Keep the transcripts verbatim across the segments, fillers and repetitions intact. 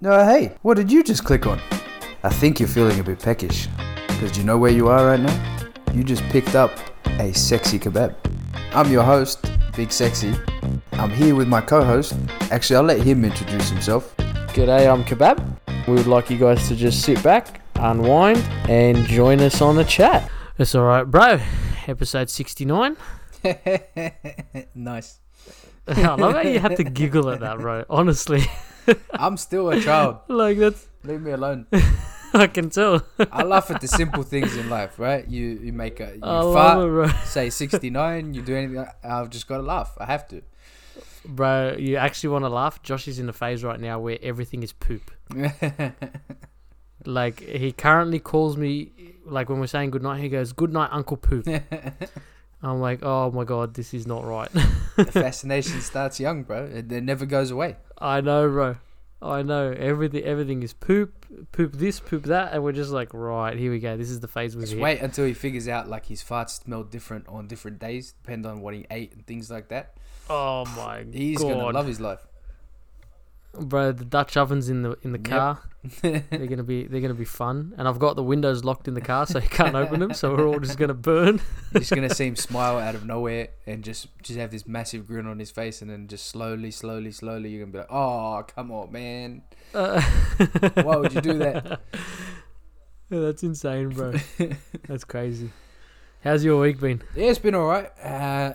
No, hey, what did you just click on? I think you're feeling a bit peckish. Because do you know where you are right now? You just picked up a sexy kebab. I'm your host, Big Sexy. I'm here with my co-host. Actually, I'll let him introduce himself. G'day, I'm Kebab. We would like you guys to just sit back, unwind, and join us on the chat. That's all right, bro. Episode sixty-nine. Nice. I love how you had to giggle at that, bro. Honestly. I'm still a child. Like that's... Leave me alone. I can tell. I laugh at the simple things in life, right? You you make a you fart, it, say sixty-nine, you do anything. I've just got to laugh. I have to. Bro, you actually want to laugh? Josh is in a phase right now where everything is poop. Like, he currently calls me, like, when we're saying goodnight, he goes, "Goodnight, Uncle Poop." I'm like, oh my God, this is not right. The fascination starts young, bro. It, it never goes away. I know, bro. I know. Everything everything is poop, poop this, poop that, and we're just like, right, here we go. This is the phase we're in. Just wait until he figures out, like, his farts smell different on different days, depending on what he ate and things like that. Oh my He's God. He's going to love his life. Bro, the Dutch ovens in the in the car. Yep. they're gonna be they're gonna be fun, and I've got the windows locked in the car, so you can't open them. So we're all just gonna burn. You're just gonna see him smile out of nowhere, and just just have this massive grin on his face, and then just slowly, slowly, slowly, you're gonna be like, "Oh, come on, man! Uh, Why would you do that?" Yeah, that's insane, bro. That's crazy. How's your week been? Yeah, it's been all right. Uh,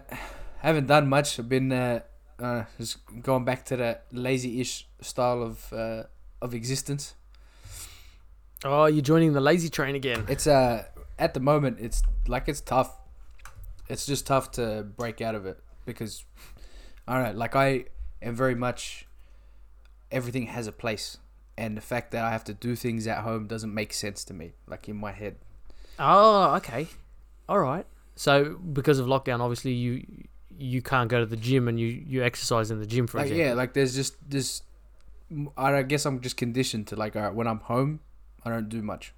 haven't done much. I've been uh, uh, just going back to that lazy-ish style of uh, of existence. Oh, you're joining the lazy train again. It's uh at the moment it's like it's tough. It's just tough to break out of it because I don't know, like I am very much everything has a place, and the fact that I have to do things at home doesn't make sense to me, like in my head. Oh, okay. All right. So because of lockdown, obviously you you can't go to the gym and you, you exercise in the gym for like, example. Yeah, like there's just this I guess I'm just conditioned to like all right, when I'm home I don't do much.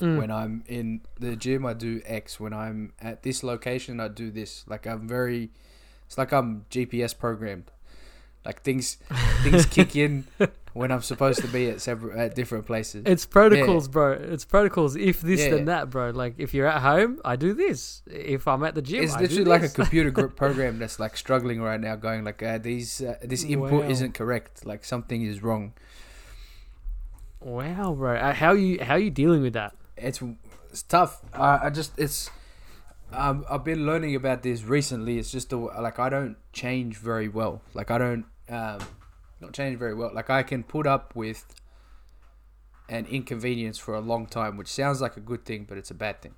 Mm. When I'm in the gym, I do X. When I'm at this location, I do this. Like I'm very, it's like I'm G P S programmed. Like things, things kick in when I'm supposed to be at separate, at different places. It's protocols, yeah. Bro. It's protocols. If this, yeah. Then that, bro. Like if you're at home, I do this. If I'm at the gym, it's I literally do this. Like a computer group program that's like struggling right now, going like, uh, these, uh, this input wow. isn't correct. Like something is wrong. Wow, bro. How are you how are you dealing with that? It's it's tough. Uh, I just it's um, I've been learning about this recently. It's just the, like I don't change very well. Like I don't um, not change very well. Like I can put up with an inconvenience for a long time, which sounds like a good thing, but it's a bad thing.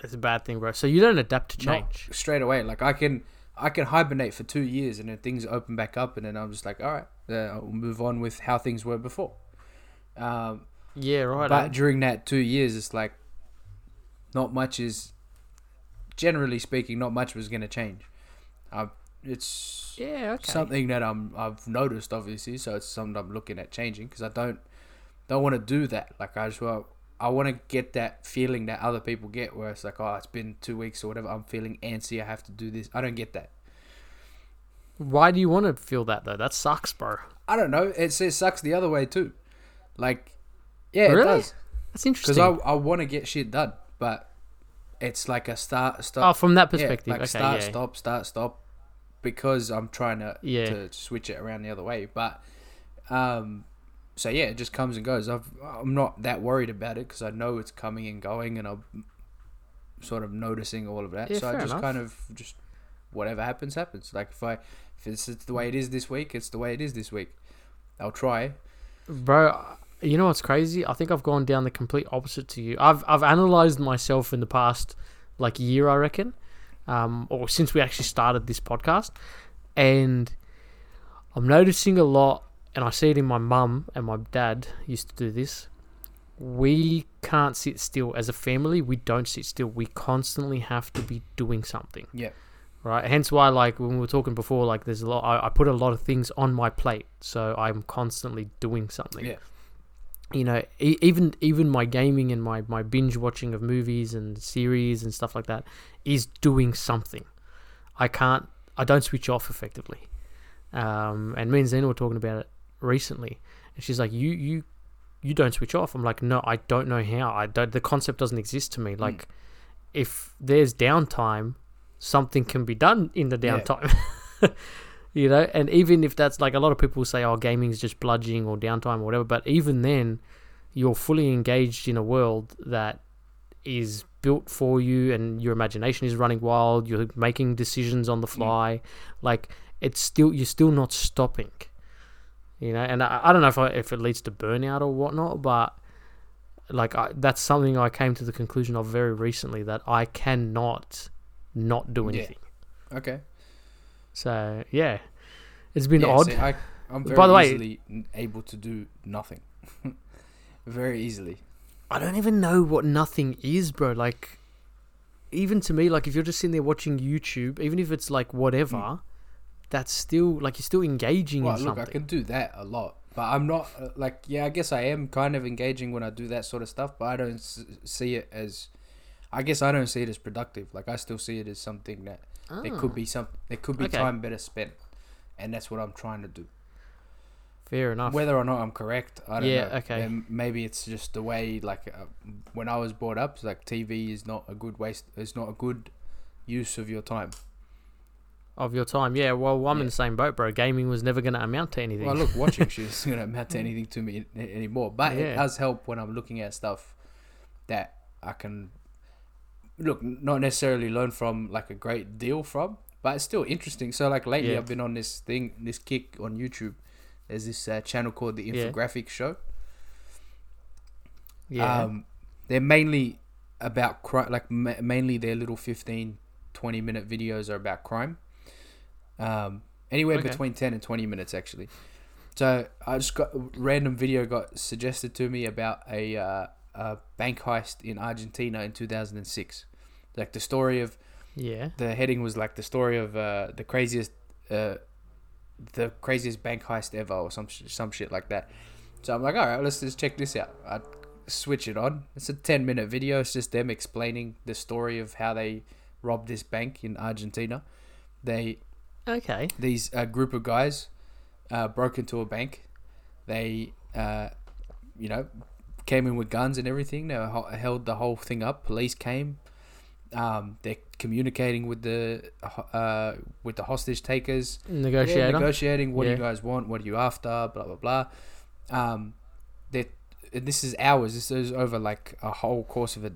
It's a bad thing, bro. So you don't adapt to change no, straight away. Like I can I can hibernate for two years and then things open back up, and then I'm just like, all right, uh, I'll move on with how things were before. Um, yeah, right. But eh? During that two years, it's like not much is, generally speaking, not much was going to change. Uh, it's yeah, okay. something that I'm I've noticed, obviously. So it's something I'm looking at changing because I don't don't want to do that. Like I just well, I want to get that feeling that other people get, where it's like, oh, it's been two weeks or whatever. I'm feeling antsy. I have to do this. I don't get that. Why do you want to feel that though? That sucks, bro. I don't know. It it sucks the other way too. Like, yeah, really? It does. That's interesting. Because I, I want to get shit done, but it's like a start, stop. Oh, from that perspective. Yeah, like okay, start, yeah. stop, start, stop, because I'm trying to, yeah. to switch it around the other way. But, um, so yeah, it just comes and goes. I've, I'm not that worried about it because I know it's coming and going, and I'm sort of noticing all of that. Yeah, so I just enough. kind of just, whatever happens, happens. Like if I, if it's, it's the way it is this week, it's the way it is this week. I'll try. Bro... You know what's crazy? I think I've gone down the complete opposite to you. I've I've analysed myself in the past, like, year, I reckon, um, or since we actually started this podcast, and I'm noticing a lot, and I see it in my mum and my dad used to do this. We can't sit still. As a family, we don't sit still. We constantly have to be doing something. Yeah. Right? Hence why, like, when we were talking before, like, there's a lot. I, I put a lot of things on my plate, so I'm constantly doing something. Yeah. You know, even even my gaming and my, my binge watching of movies and series and stuff like that is doing something. I can't, I don't switch off effectively. Um, and me and Zena were talking about it recently. And she's like, you you you don't switch off. I'm like, no, I don't know how. I don't, the concept doesn't exist to me. Like, mm. if there's downtime, something can be done in the downtime. Yeah. You know, and even if that's like, a lot of people say, oh, gaming is just bludgeoning or downtime or whatever, but even then, you're fully engaged in a world that is built for you, and your imagination is running wild. You're making decisions on the fly. Mm. Like, it's still, you're still not stopping, you know? And I, I don't know if I, if it leads to burnout or whatnot, but like, I, that's something I came to the conclusion of very recently, that I cannot not do anything. Yeah. Okay. So yeah, it's been yeah, odd. See, I, I'm very By the easily way, able to do nothing. Very easily. I don't even know what nothing is, bro. Like, even to me, like, if you're just sitting there watching YouTube, even if it's like whatever, mm. that's still like, you're still engaging well, in look, something. Look, I can do that a lot, but I'm not uh, like, yeah, I guess I am kind of engaging when I do that sort of stuff, but I don't s- see it as, I guess I don't see it as productive. Like, I still see it as something that oh. there could be some, there could be okay. time better spent, and that's what I'm trying to do. Fair enough. Whether or not I'm correct, I don't yeah, know. Yeah, okay. And maybe it's just the way, like, uh, when I was brought up, like, T V is not a good waste, it's not a good use of your time. Of your time, yeah. Well, I'm yeah. in the same boat, bro. Gaming was never going to amount to anything. Well, look, watching shit's going to amount to anything to me anymore. But yeah. it does help when I'm looking at stuff that I can, look, not necessarily learn from, like, a great deal from, but it's still interesting. So, like, lately yeah. I've been on this thing, this kick on YouTube. There's this uh, channel called The Infographic yeah. Show. Yeah. Um, they're mainly about crime, like ma- mainly their little fifteen, twenty minute videos are about crime. Um, anywhere okay. between ten and twenty minutes, actually. So I just got a random video got suggested to me about a, uh, a bank heist in Argentina in two thousand six. Like the story of, yeah. the heading was like the story of uh, the craziest, uh, the craziest bank heist ever, or some sh- some shit like that. So I'm like, all right, let's just check this out. I switch it on. It's a ten minute video. It's just them explaining the story of how they robbed this bank in Argentina. They okay. These a uh, group of guys uh, broke into a bank. They uh, you know came in with guns and everything. They ho- held the whole thing up. Police came. Um, they're communicating with the uh, with the hostage takers, negotiating, yeah, negotiating. What yeah. do you guys want? What are you after? Blah blah blah. Um, they this is hours. This is over like a whole course of a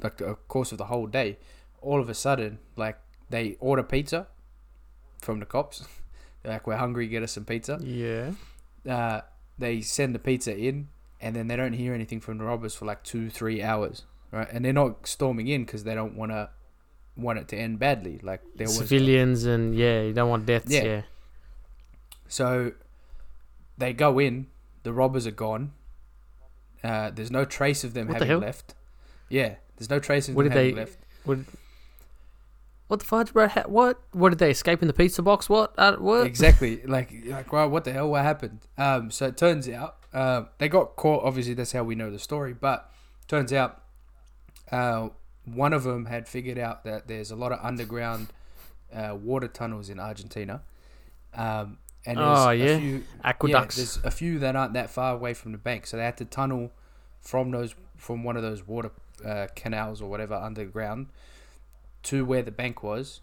like a course of the whole day. All of a sudden, like they order pizza from the cops. They're like, we're hungry. Get us some pizza. Yeah. Uh, they send the pizza in, and then they don't hear anything from the robbers for like two, three hours. Right, and they're not storming in because they don't want to want it to end badly. Like there was civilians, like, and yeah, you don't want deaths. Yeah. yeah. So they go in. The robbers are gone. Uh, there's no trace of them what having the hell? left. Yeah, there's no trace of what them did having they, left. What, what the fudge, bro? What? What did they escape in the pizza box? What? Uh, what? Exactly. Like, like, wow, what the hell? What happened? Um. So it turns out, uh, they got caught. Obviously, that's how we know the story. But turns out. Uh, one of them had figured out that there's a lot of underground uh, water tunnels in Argentina, um, and there's oh, yeah. a few aqueducts. Yeah, there's a few that aren't that far away from the bank, so they had to tunnel from those from one of those water uh, canals or whatever underground to where the bank was,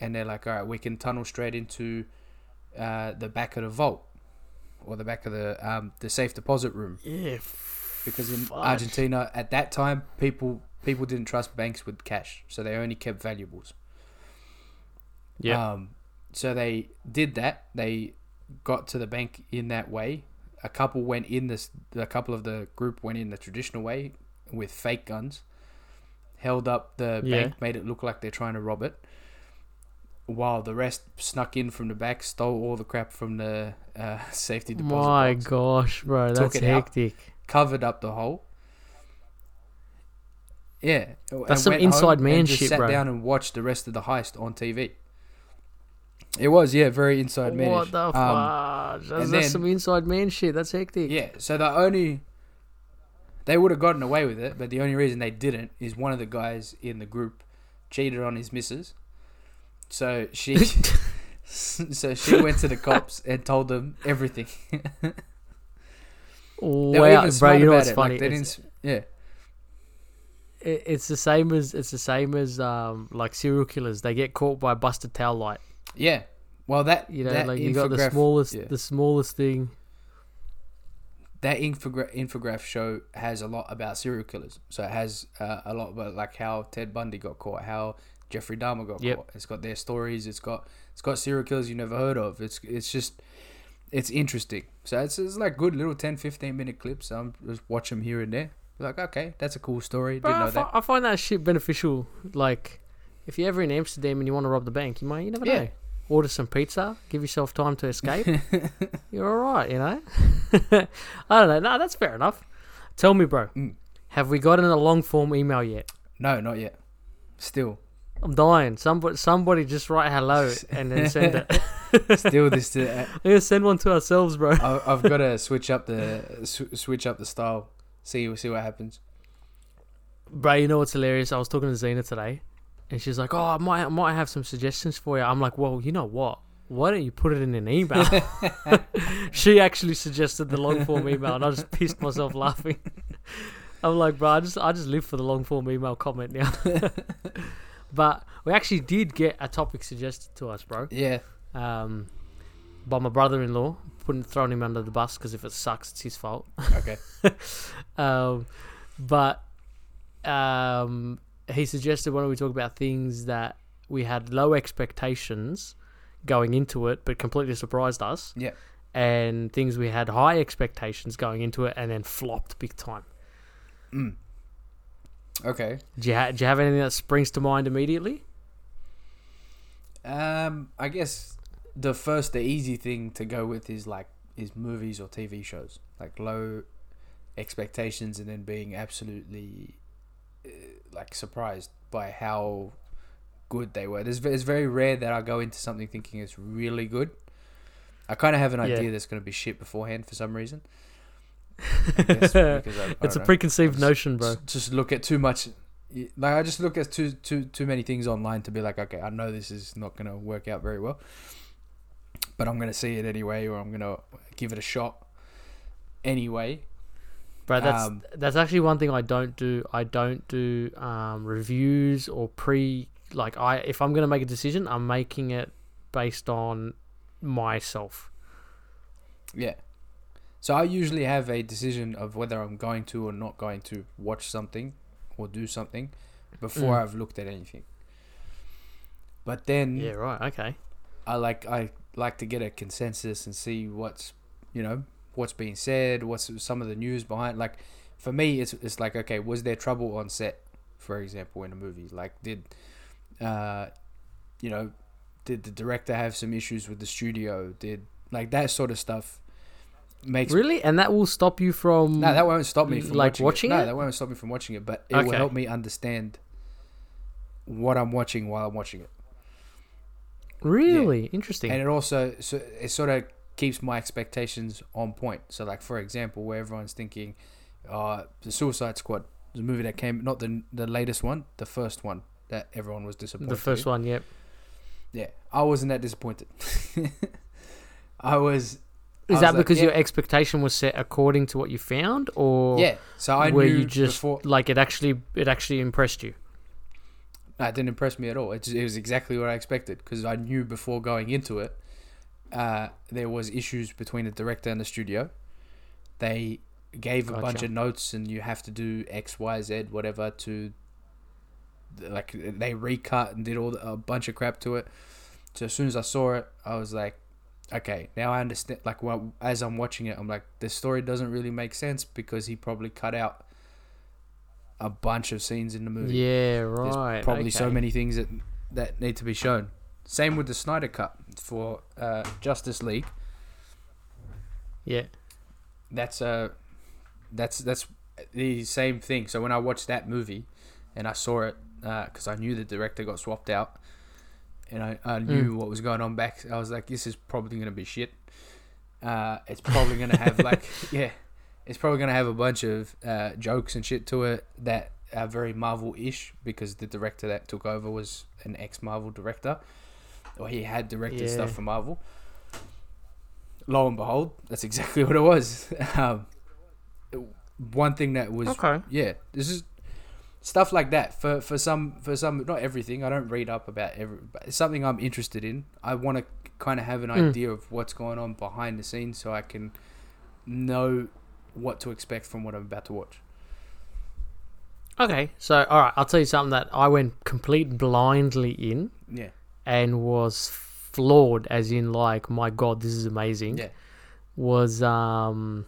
and they're like, all right, we can tunnel straight into uh, the back of the vault or the back of the um, the safe deposit room. Yeah. Because in Fudge. Argentina at that time, people people didn't trust banks with cash, so they only kept valuables. Yeah. Um, so they did that. They got to the bank in that way. A couple went in this. A couple of the group went in the traditional way with fake guns, held up the yeah. bank, made it look like they're trying to rob it. While the rest snuck in from the back, stole all the crap from the uh, safety deposit. My box, gosh, bro, that's hectic. Out, covered up the hole. Yeah. That's some inside man shit, bro. And sat down and watched the rest of the heist on T V. It was, yeah, very inside man shit. What the um, fuck? That's, that's some inside man shit. That's hectic. Yeah, so the only... They would have gotten away with it, but the only reason they didn't is one of the guys in the group cheated on his missus. So she... so she went to the cops and told them everything. They were even smart about it. Like, they didn't, yeah. It, it's the same as it's the same as um, like serial killers. They get caught by a busted tail light. Yeah. Well, that you know, that like you got the smallest, yeah. the smallest thing. That infogra- infograph show has a lot about serial killers. So it has uh, a lot about like how Ted Bundy got caught, how Jeffrey Dahmer got yep. caught. It's got their stories. It's got it's got serial killers you never heard of. It's it's just it's interesting. So it's, it's like good little ten, fifteen minute clips. I um, just watch them here and there. Like, okay, that's a cool story. Bro, Didn't know I, that. I find that shit beneficial. Like, if you're ever in Amsterdam and you want to rob the bank, you might you never yeah. know. Order some pizza, give yourself time to escape. You're all right, you know. I don't know. No, that's fair enough. Tell me, bro, mm. have we gotten a long form email yet? No, not yet. Still, I'm dying. Somebody, somebody, just write hello and then send it. Still, this. To, uh, We're gonna send one to ourselves, bro. I, I've got to switch up the sw- switch up the style. See, see what happens, bro. You know what's hilarious? I was talking to Zena today, and she's like, "Oh, I might, I might have some suggestions for you." I'm like, "Well, you know what? Why don't you put it in an email?" She actually suggested the long form email, and I just pissed myself laughing. I'm like, "Bro, I just, I just live for the long form email comment now." But we actually did get a topic suggested to us, bro. Yeah. Um, by my brother-in-law, putting throwing him under the bus because if it sucks, it's his fault. Okay. um, but um, he suggested why don't we talk about things that we had low expectations going into it, but completely surprised us. Yeah. And things we had high expectations going into it and then flopped big time. Mm. Okay. Do you, ha- do you have anything that springs to mind immediately? Um, I guess the first, the easy thing to go with is like is movies or T V shows, like low expectations and then being absolutely uh, like surprised by how good they were. There's, it's very rare that I go into something thinking it's really good. I kind of have an idea yeah. that's going to be shit beforehand for some reason. I guess because I, I it's a know, preconceived just, notion, bro. Just look at too much. Like I just look at too too too many things online to be like, okay, I know this is not going to work out very well, but I'm going to see it anyway, or I'm going to give it a shot anyway. Bro, that's um, that's actually one thing I don't do. I don't do um, reviews or pre like I. If I'm going to make a decision, I'm making it based on myself. Yeah. So I usually have a decision of whether I'm going to or not going to watch something or do something before mm. I've looked at anything. But then yeah, right, okay. I like I like to get a consensus and see what's you know what's being said, what's some of the news behind. Like for me, it's it's like okay, was there trouble on set, for example, in a movie? Like did uh you know did the director have some issues with the studio? Did like that sort of stuff. Makes really and that will stop you from no that won't stop me from like watching, watching it. it no that won't stop me from watching it but it okay. will help me understand what I'm watching while I'm watching it really yeah. Interesting. And it also so it sort of keeps my expectations on point. So like for example where everyone's thinking uh the Suicide Squad, the movie that came not the the latest one the first one that everyone was disappointed the first in. one yep yeah I wasn't that disappointed. I was Is I that because like, yeah. your expectation was set according to what you found, or yeah? So I were knew you just before, like it actually it actually impressed you? No, it didn't impress me at all. It, just, it was exactly what I expected because I knew before going into it, uh, there was issues between the director and the studio. They gave a gotcha. bunch of notes, and you have to do X, Y, Z, whatever to like they recut and did all the, a bunch of crap to it. So as soon as I saw it, I was like, okay, now I understand. Like, well, as I'm watching it, I'm like, this story doesn't really make sense because he probably cut out a bunch of scenes in the movie. Yeah, right. There's probably okay. so many things that that need to be shown. Same with the Snyder Cut for uh, Justice League. Yeah, that's uh that's that's the same thing. So when I watched that movie, and I saw it because uh, I knew the director got swapped out. And I, I knew mm. what was going on back. I was like, this is probably going to be shit. Uh, it's probably going to have like, yeah, it's probably going to have a bunch of uh, jokes and shit to it that are very Marvel-ish because the director that took over was an ex-Marvel director, or he had directed yeah. stuff for Marvel. Lo and behold, that's exactly what it was. um, one thing that was okay. Yeah, this is stuff like that. For for some for some not everything. I don't read up about every, but it's something I'm interested in. I want to kind of have an mm. idea of what's going on behind the scenes, so I can know what to expect from what I'm about to watch. Okay, so all right, I'll tell you something that I went complete blindly in, yeah, and was floored, as in like, my God, this is amazing. Yeah, was um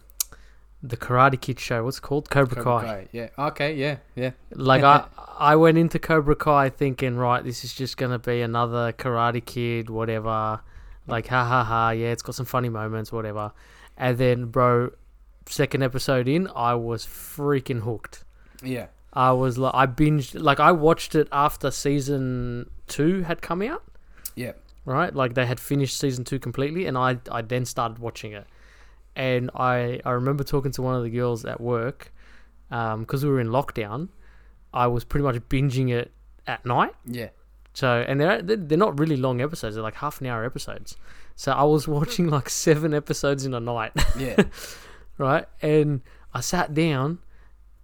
the Karate Kid show. What's it called? Cobra, Cobra Kai. Kai. Yeah. Okay. Yeah. Yeah. Like I, I went into Cobra Kai thinking, right, this is just gonna be another Karate Kid, whatever. Like, ha ha ha. Yeah, it's got some funny moments, whatever. And then, bro, second episode in, I was freaking hooked. Yeah. I was like, I binged, like, I watched it after season two had come out. Yeah. Right? Like, they had finished season two completely, and I, I then started watching it. And I, I remember talking to one of the girls at work, um, because we were in lockdown, I was pretty much binging it at night. Yeah. So, and they're, they're not really long episodes, they're like half an hour episodes. So I was watching like seven episodes in a night. Yeah. Right? And I sat down,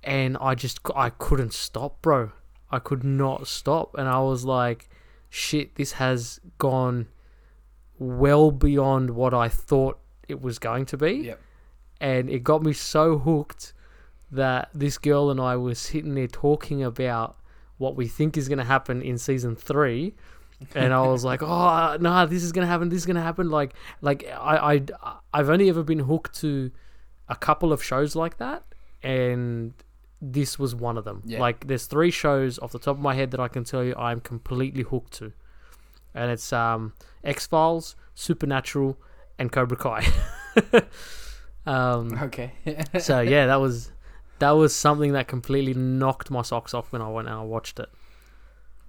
and I just, I couldn't stop, bro. I could not stop. And I was like, shit, this has gone well beyond what I thought it was going to be. Yep. And it got me so hooked that this girl and I were sitting there talking about what we think is going to happen in season three. And I was like, oh, nah, this is going to happen. This is going to happen. Like, like I, I, I've only ever been hooked to a couple of shows like that. And this was one of them. Yeah. Like, there's three shows off the top of my head that I can tell you I'm completely hooked to, and it's um, X-Files, Supernatural, and Cobra Kai. um, okay. So yeah, that was that was something that completely knocked my socks off when I went and I watched it.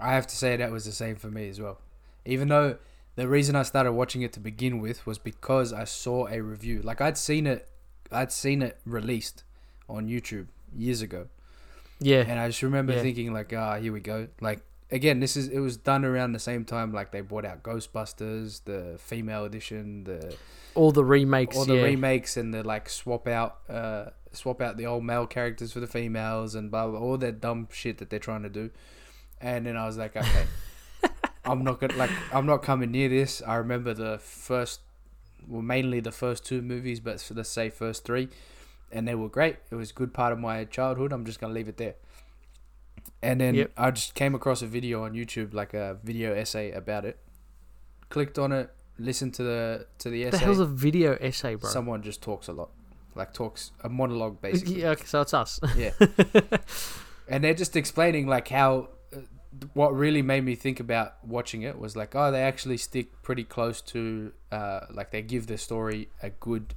I have to say that was the same for me as well. Even though the reason I started watching it to begin with was because I saw a review. Like, I'd seen it, I'd seen it released on YouTube years ago. Yeah. And I just remember yeah. thinking like, ah, here we go. Like, again, this is, it was done around the same time, like, they brought out Ghostbusters, the female edition, the all the remakes, all the yeah. remakes, and the like swap out uh swap out the old male characters for the females and blah blah, all that dumb shit that they're trying to do. And then I was like, okay, I'm not gonna, like, I'm not coming near this. I remember the first, well, mainly the first two movies, but for, let's say, first three. And they were great. It was a good part of my childhood. I'm just going to leave it there. And then yep. I just came across a video on YouTube, like a video essay about it. Clicked on it, listened to the to the essay. What the hell's a video essay, bro? Someone just talks a lot. Like, talks, a monologue, basically. Yeah, okay, so it's us. Yeah. And they're just explaining, like, how... What really made me think about watching it was like, oh, they actually stick pretty close to... Uh, like, they give the story a good...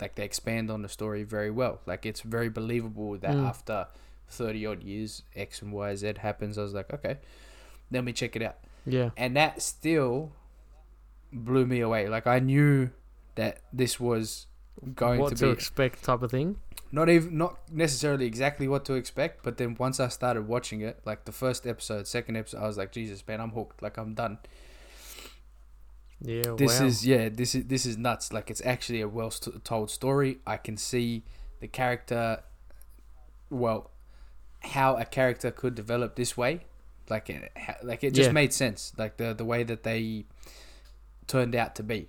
Like, they expand on the story very well. Like, it's very believable that mm. after thirty odd years, X and Y, Z happens. I was like, okay, let me check it out. Yeah. And that still blew me away. Like, I knew that this was going what to, to be... What to expect type of thing? Not even, not necessarily exactly what to expect, but then once I started watching it, like, the first episode, second episode, I was like, Jesus, man, I'm hooked. Like, I'm done. Yeah, this wow. is yeah. This is this is nuts. Like, it's actually a well st- told story. I can see the character. Well, how a character could develop this way, like it, like it just yeah. made sense. Like the the way that they turned out to be,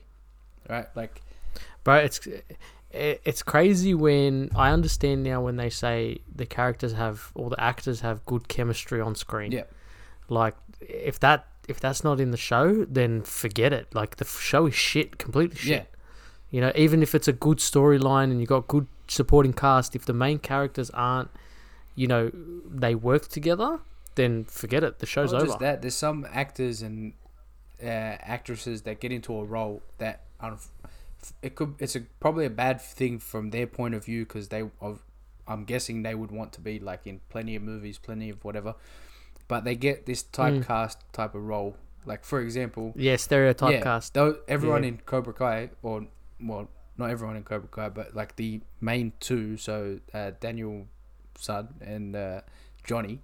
right? Like, bro, it's it's crazy when I understand now when they say the characters have or the actors have good chemistry on screen. Yeah, like if that. If that's not in the show, then forget it. Like, the show is shit, completely shit. Yeah. You know, even if it's a good storyline and you got good supporting cast, if the main characters aren't, you know, they work together, then forget it. The show's not over. Just that, there's some actors and uh, actresses that get into a role that unf- it could. It's a, probably a bad thing from their point of view because they, I've, I'm guessing, they would want to be like in plenty of movies, plenty of whatever. But they get this typecast mm. type of role. Like, for example... Yeah, stereotype yeah, cast. Though everyone yeah. in Cobra Kai, or, well, not everyone in Cobra Kai, but, like, the main two, so uh, Daniel Sun and uh, Johnny.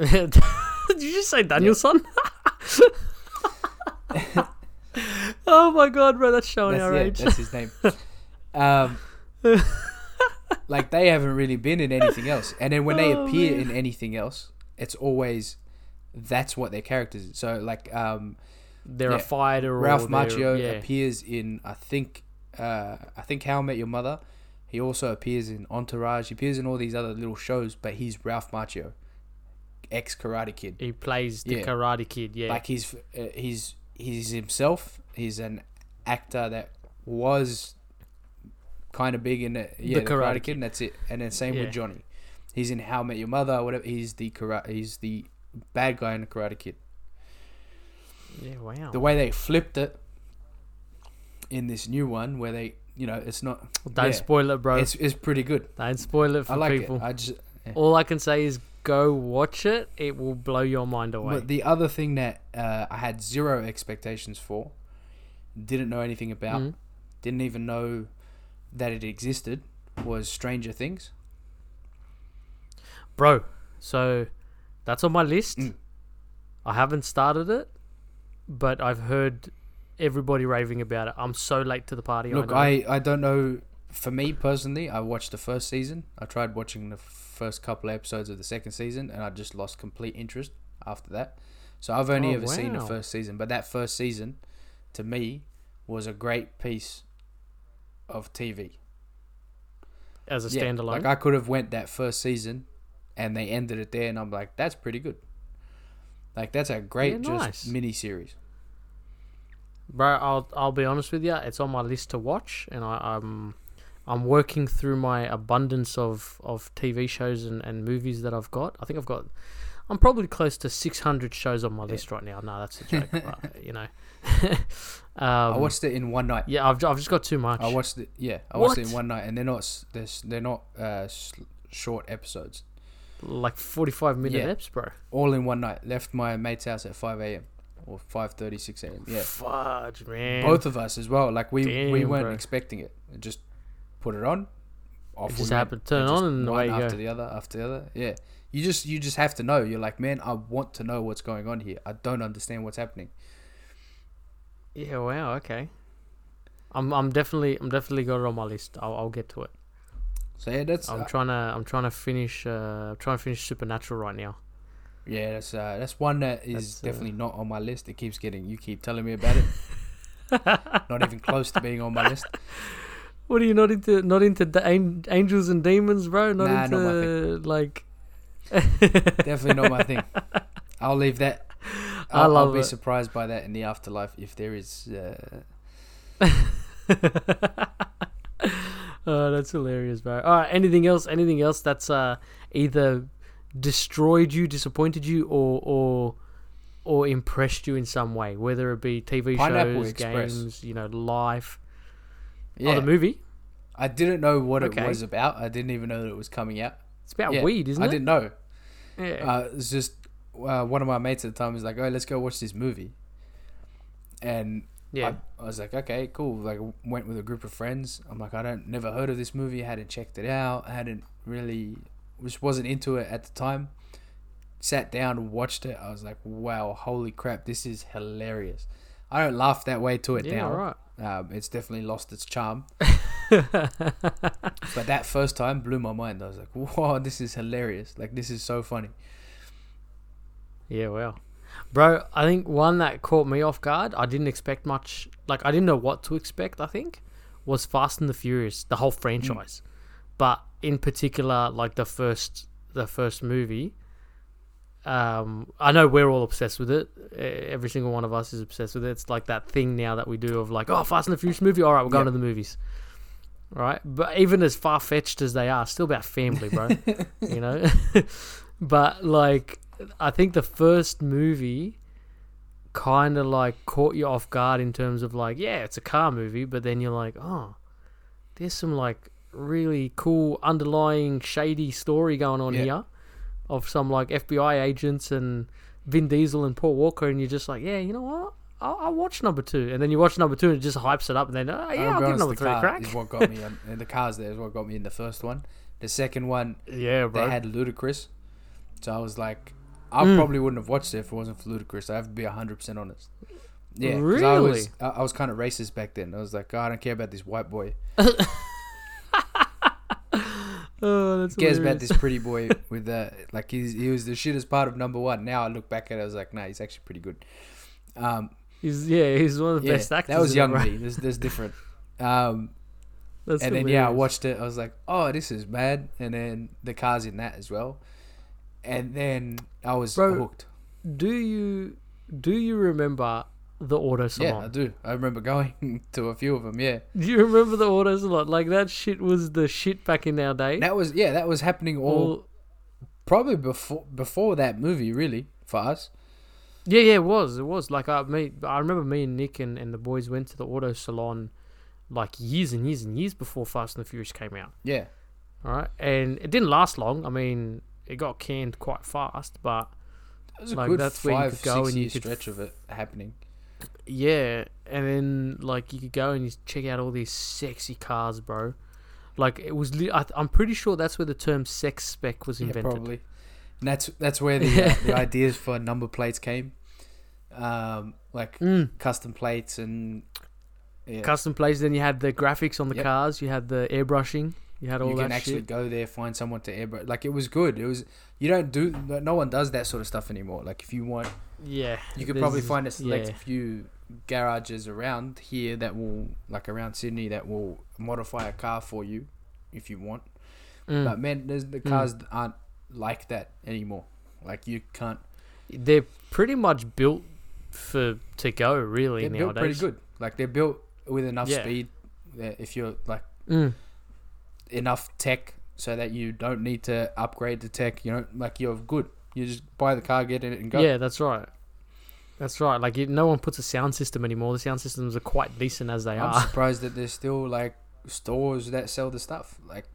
Did you just say Daniel yeah. Sun? Oh, my God, bro, that's showing that's, our yeah, age. That's his name. Um, like they haven't really been in anything else. And then when oh, they appear man. in anything else, it's always that's what their characters. So like um, they're yeah, a fighter. Or Ralph Macchio yeah. appears in I think uh, I think How I Met Your Mother. He also appears in Entourage. He appears in all these other little shows, but he's Ralph Macchio, ex Karate Kid. He plays the yeah. Karate Kid. Yeah, like he's uh, he's he's himself. He's an actor that was kind of big in the, yeah, the, the Karate, Karate Kid, Kid, and that's it. And then same yeah. with Johnny. He's in How I Met Your Mother, whatever. He's the karate. He's the bad guy in the Karate Kid. Yeah, wow. The way they flipped it in this new one, where they, you know, it's not. Well, don't yeah, spoil it, bro. It's it's pretty good. Don't spoil it for I like people. It. I just yeah. all I can say is go watch it. It will blow your mind away. But the other thing that uh, I had zero expectations for, didn't know anything about, mm-hmm. didn't even know that it existed, was Stranger Things. Bro, so that's on my list. Mm. I haven't started it, but I've heard everybody raving about it. I'm so late to the party. Look, I, I, I don't know. For me personally, I watched the first season. I tried watching the first couple of episodes of the second season, and I just lost complete interest after that. So I've only oh, ever wow. seen the first season. But that first season, to me, was a great piece of T V. As a yeah, standalone? Like, I could have went that first season, and they ended it there, and I'm like, that's pretty good. Like, that's a great yeah, nice. just mini-series. Bro, I'll I'll be honest with you. It's on my list to watch, and I, I'm I'm working through my abundance of, of T V shows and, and movies that I've got. I think I've got. I'm probably close to six hundred shows on my yeah. list right now. No, that's a joke, but, you know. um, I watched it in one night. Yeah, I've I've just got too much. I watched it. Yeah, I what? watched it in one night, and they're not they're, they're not uh, short episodes. Like forty-five minute yeah. eps, bro. All in one night. Left my mate's house at five a.m. or five thirty, six a.m. Yeah, fudge, man. Both of us as well. Like we, Damn, we weren't bro. expecting it. Just put it on. Off it just happened. Turn it on and away you go. After the other, after the other. Yeah, you just you just have to know. You're like, man, I want to know what's going on here. I don't understand what's happening. Yeah. Wow. Okay. I'm I'm definitely I'm definitely got it on my list. I'll, I'll get to it. So yeah, that's. I'm uh, trying to I'm trying to finish uh I'm trying to finish Supernatural right now. Yeah, that's uh, that's one that is that's, definitely uh, not on my list. It keeps getting you keep telling me about it. Not even close to being on my list. What are you not into? Not into the an- angels and demons, bro? Not nah, into not my thing. Like. Definitely not my thing. I'll leave that. I'll, I love I'll be it. surprised by that in the afterlife if there is. Uh... Oh, that's hilarious, bro! All right, anything else? Anything else that's uh either destroyed you, disappointed you, or or or impressed you in some way, whether it be T V Pineapple shows, Express. games, you know, life. Yeah. Oh, the movie. I didn't know what okay. it was about. I didn't even know that it was coming out. It's about yeah. weed, isn't it? I didn't know. Yeah. Uh, it's just uh, one of my mates at the time was like, "Oh, let's go watch this movie," and yeah, I, I was like, "Okay, cool." Like, went with a group of friends. I'm like, "I don't never heard of this movie. I hadn't checked it out. I hadn't really." Which wasn't into it at the time. Sat down, watched it. I was like, "Wow, holy crap! This is hilarious." I don't laugh that way to it yeah, now. Right. Um, it's definitely lost its charm. But that first time blew my mind. I was like, "Wow, this is hilarious! Like, this is so funny." Yeah, well, bro. I think one that caught me off guard. I didn't expect much. Like, I didn't know what to expect. I think was Fast and the Furious, the whole franchise, mm. but. In particular, like the first, the first movie. Um, I know we're all obsessed with it. Every single one of us is obsessed with it. It's like that thing now that we do of like, oh, Fast and the Furious movie. All right, we're going yep. to the movies. All right, but even as far fetched as they are, still about family, bro. You know. But like, I think the first movie kind of like caught you off guard in terms of like, yeah, it's a car movie, but then you're like, oh, there's some like. really cool underlying shady story going on yeah. here of some like F B I agents and Vin Diesel and Paul Walker, and you're just like, yeah, you know what, I'll, I'll watch number two, and then you watch number two and it just hypes it up, and then oh, yeah I'll, I'll give number three a crack. Is what got me on, and the cars there is what got me in the first one. The second one, yeah, bro. They had Ludacris, so I was like, I mm. probably wouldn't have watched it if it wasn't for Ludacris. I have to be one hundred percent honest. Yeah, really? I was, I, I was kind of racist back then. I was like, oh, I don't care about this white boy. Oh, that's hilarious. Cares about this pretty boy with that. Uh, like, he's, he was the shittest part of number one. Now I look back at it, I was like, nah, he's actually pretty good. Um, he's yeah, he's one of the yeah, best actors. That was young me. That's, that's different. Um, that's and hilarious. Then, yeah, I watched it. I was like, oh, this is bad. And then the car's in that as well. And then I was Bro, hooked. Do you do you remember the auto salon? Yeah, I do. I remember going to a few of them. Yeah. Do you remember the auto salon? Like, that shit was the shit back in our day. That was yeah, that was happening all, all probably before before that movie, really, for us. Yeah, yeah, it was. It was like I me. I remember me and Nick and, and the boys went to the auto salon, like years and years and years before Fast and the Furious came out. Yeah. All right, and it didn't last long. I mean, it got canned quite fast, but that was a like good that's five, where you could go six and you could stretch of it happening. Yeah, and then like you could go and you check out all these sexy cars, bro. Like it was. Li- I th- I'm pretty sure that's where the term "sex spec" was invented. Yeah, probably. And that's that's where the, uh, the ideas for number plates came, um, like mm. custom plates and yeah. custom plates. Then you had the graphics on the yep. cars. You had the airbrushing. You had all you that. You can actually shit. Go there, find someone to airbrush. Like it was good. It was. You don't do. No one does that sort of stuff anymore. Like if you want, yeah, you could probably find a select yeah. few garages around here that will, like around Sydney, that will modify a car for you if you want. Mm. But man, there's, the cars mm. aren't. Like that anymore. Like you can't. They're pretty much built for to go really they're nowadays. They're pretty good. Like they're built with enough yeah. speed. That if you're like mm. enough tech, so that you don't need to upgrade the tech. You know, like you're good. You just buy the car, get in it, and go. Yeah, that's right. That's right. Like you, no one puts a sound system anymore. The sound systems are quite decent as they I'm are. I'm surprised that there's still like stores that sell the stuff. Like,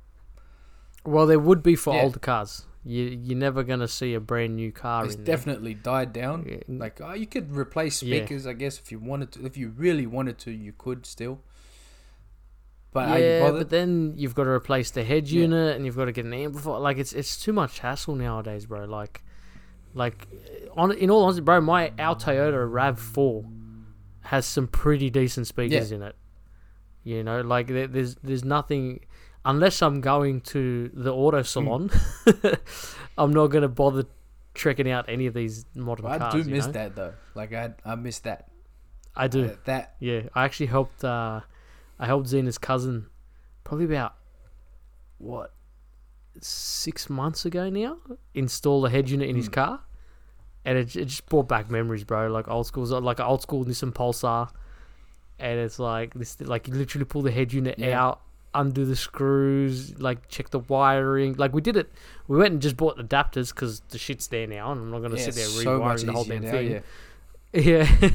well, there would be for yeah. older cars. You, you're never going to see a brand new car. It's in definitely there. Died down. Yeah. Like, oh, you could replace speakers, yeah. I guess, if you wanted to. If you really wanted to, you could still. But yeah, are you bothered? But then you've got to replace the head yeah. unit and you've got to get an amplifier. Like, it's it's too much hassle nowadays, bro. Like, like on in all honesty, bro, my our Toyota RAV four has some pretty decent speakers yeah. in it. You know, like, there, there's there's nothing... Unless I'm going to the auto salon, mm. I'm not going to bother checking out any of these modern well, I cars. I do miss know? that though. Like I, I miss that. I do uh, that. Yeah, I actually helped. Uh, I helped Zena's cousin, probably about what six months ago now, install a head unit in mm. his car, and it, it just brought back memories, bro. Like old school, like an old school Nissan Pulsar, and it's like this. Like you literally pull the head unit yeah. out. Undo the screws, like check the wiring. Like we did it, we went and just bought adapters because the shit's there now, and I'm not gonna yeah, sit there rewiring so the whole damn now, thing. Yeah,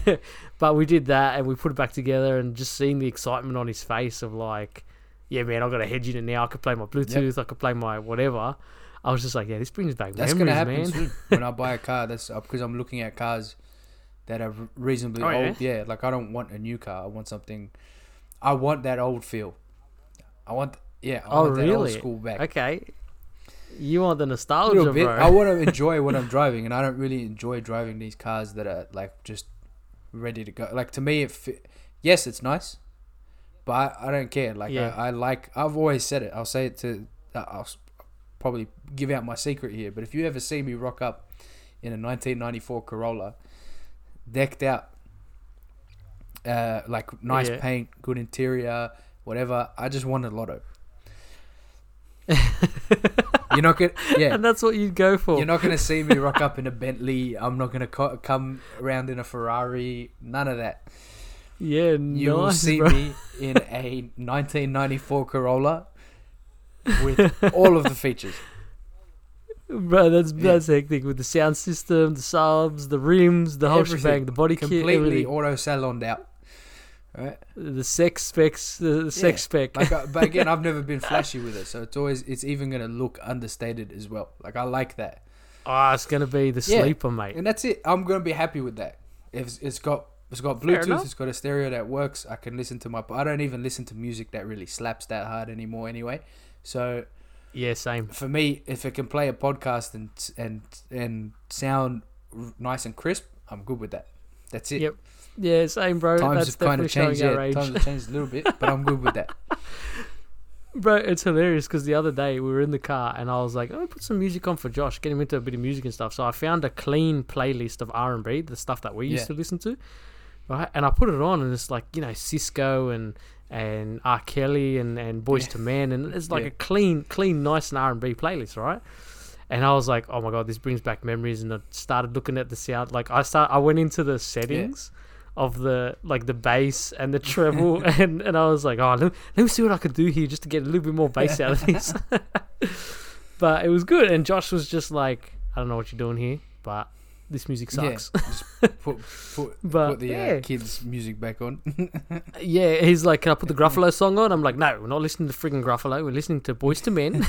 yeah. But we did that and we put it back together, and just seeing the excitement on his face of like, yeah, man, I've got a head unit now. I could play my Bluetooth, yep. I could play my whatever. I was just like, yeah, this brings back that's memories, gonna happen man. Soon. When I buy a car, that's because I'm looking at cars that are reasonably oh, old. Yeah? yeah, like I don't want a new car. I want something. I want that old feel. I want, yeah, I oh, want that really? old school back. Okay, you want the nostalgia, bro. Bit. I want to enjoy what I'm driving, and I don't really enjoy driving these cars that are like just ready to go. Like to me, it fi- yes, it's nice, but I, I don't care. Like yeah. I, I like, I've always said it. I'll say it to, I'll probably give out my secret here. But if you ever see me rock up in a nineteen ninety-four Corolla, decked out, uh, like nice yeah. paint, good interior. Whatever, I just want a lotto. You're not gonna, yeah. And that's what you'd go for. You're not gonna see me rock up in a Bentley. I'm not gonna co- come around in a Ferrari. None of that. Yeah, you nice, will see bro. me in a nineteen ninety-four Corolla with all of the features. Bro, that's yeah. that's hectic with the sound system, the subs, the rims, the whole shebang, the body completely kit, completely auto saloned out. Right. The sex specs, the, the yeah. sex spec. Like, I, but again, I've never been flashy with it, so it's always it's even gonna look understated as well. Like I like that. Ah, oh, it's gonna be the yeah. sleeper, mate, and that's it. I'm gonna be happy with that. If it's got it's got Bluetooth, it's got a stereo that works. I can listen to my. I don't even listen to music that really slaps that hard anymore, anyway. So yeah, same for me. If it can play a podcast and and and sound nice and crisp, I'm good with that. That's it. Yep. Yeah, same, bro. Times That's have kind of changed. Yeah, times have changed a little bit, but I'm good with that. Bro, it's hilarious because the other day we were in the car and I was like, oh, put some music on for Josh, get him into a bit of music and stuff. So I found a clean playlist of R and B, the stuff that we used yeah. to listen to, right? And I put it on and it's like, you know, Cisco and and R. Kelly and, and Boyz yeah. to Men, and it's like yeah. a clean, clean, nice and R and B playlist, right? And I was like, oh my God, this brings back memories. And I started looking at the sound. Like I start, I went into the settings yeah. of the, like the bass and the treble. and, and I was like, oh, let me, let me see what I could do here just to get a little bit more bass out of this. But it was good. And Josh was just like, I don't know what you're doing here, but this music sucks. Yeah, just put, put, but, put the yeah. uh, kids' music back on. Yeah, he's like, can I put the Gruffalo song on? I'm like, no, we're not listening to friggin' Gruffalo. We're listening to Boyz two Men.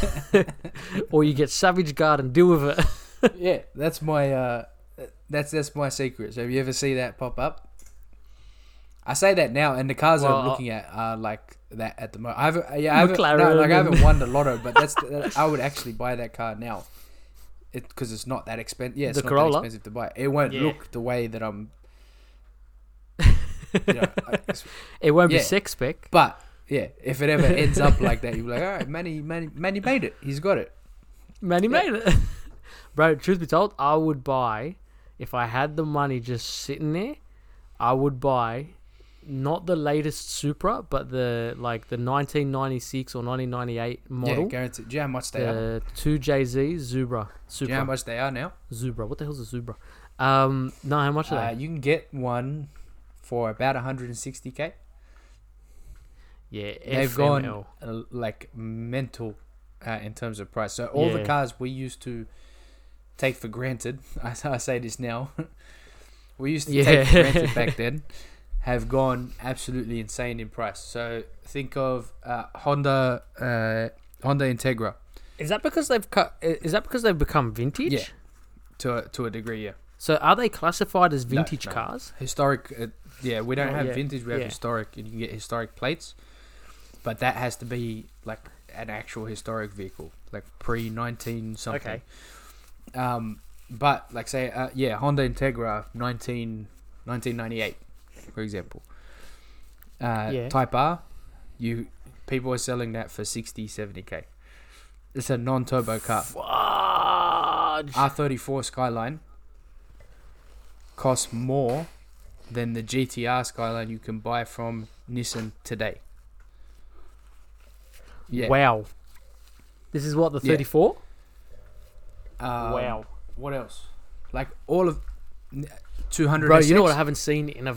Or you get Savage Garden, deal with it. Yeah, that's my uh, that's that's my secret. So if you ever see that pop up, I say that now, and the cars well, I'm looking at are like that at the moment. I haven't, yeah, I haven't, no, like I haven't won the lotto, but that's the, I would actually buy that car now. Because it, it's not that expensive. Yeah, it's the not Corolla. That expensive to buy. It won't yeah. look the way that I'm. You know, I, it won't yeah. be sex spec. But yeah, if it ever ends up like that, you'll be like, all right, Manny, Manny, Manny made it. He's got it. Manny yeah. made it, bro. Truth be told, I would buy if I had the money just sitting there. I would buy not the latest Supra, but the like the nineteen ninety-six or nineteen ninety-eight model. Yeah, guaranteed. Do you know how much they the are? Two J Z Zubra. Supra. Do you know how much they are now? Zubra. What the hell's a Zubra? Um, no, how much are uh, they? You can get one for about one hundred sixty thousand. Yeah, they've F M L. Gone like mental uh, in terms of price. So all yeah. the cars we used to take for granted. I, I say this now. We used to yeah. take for granted back then. Have gone absolutely insane in price. So think of uh, Honda, uh, Honda Integra. Is that because they've cut? Is that because they've become vintage? Yeah, to a, to a degree, yeah. So are they classified as vintage no, no. cars? Historic, uh, yeah. We don't oh, have yeah. vintage. We have yeah. historic. You can get historic plates, but that has to be like an actual historic vehicle, like pre nineteen something. Okay. Um, but like say, uh, yeah, Honda Integra, nineteen nineteen ninety eight. For example, uh, yeah. Type R, you people are selling that for sixty, seventy thousand. It's a non-turbo car. Fudge. R thirty-four Skyline costs more than the G T R Skyline you can buy from Nissan today. Yeah. Wow. This is what, the thirty-four? Yeah. Um, wow. What else? Like all of two hundred. Bro, S X? You know what I haven't seen in a.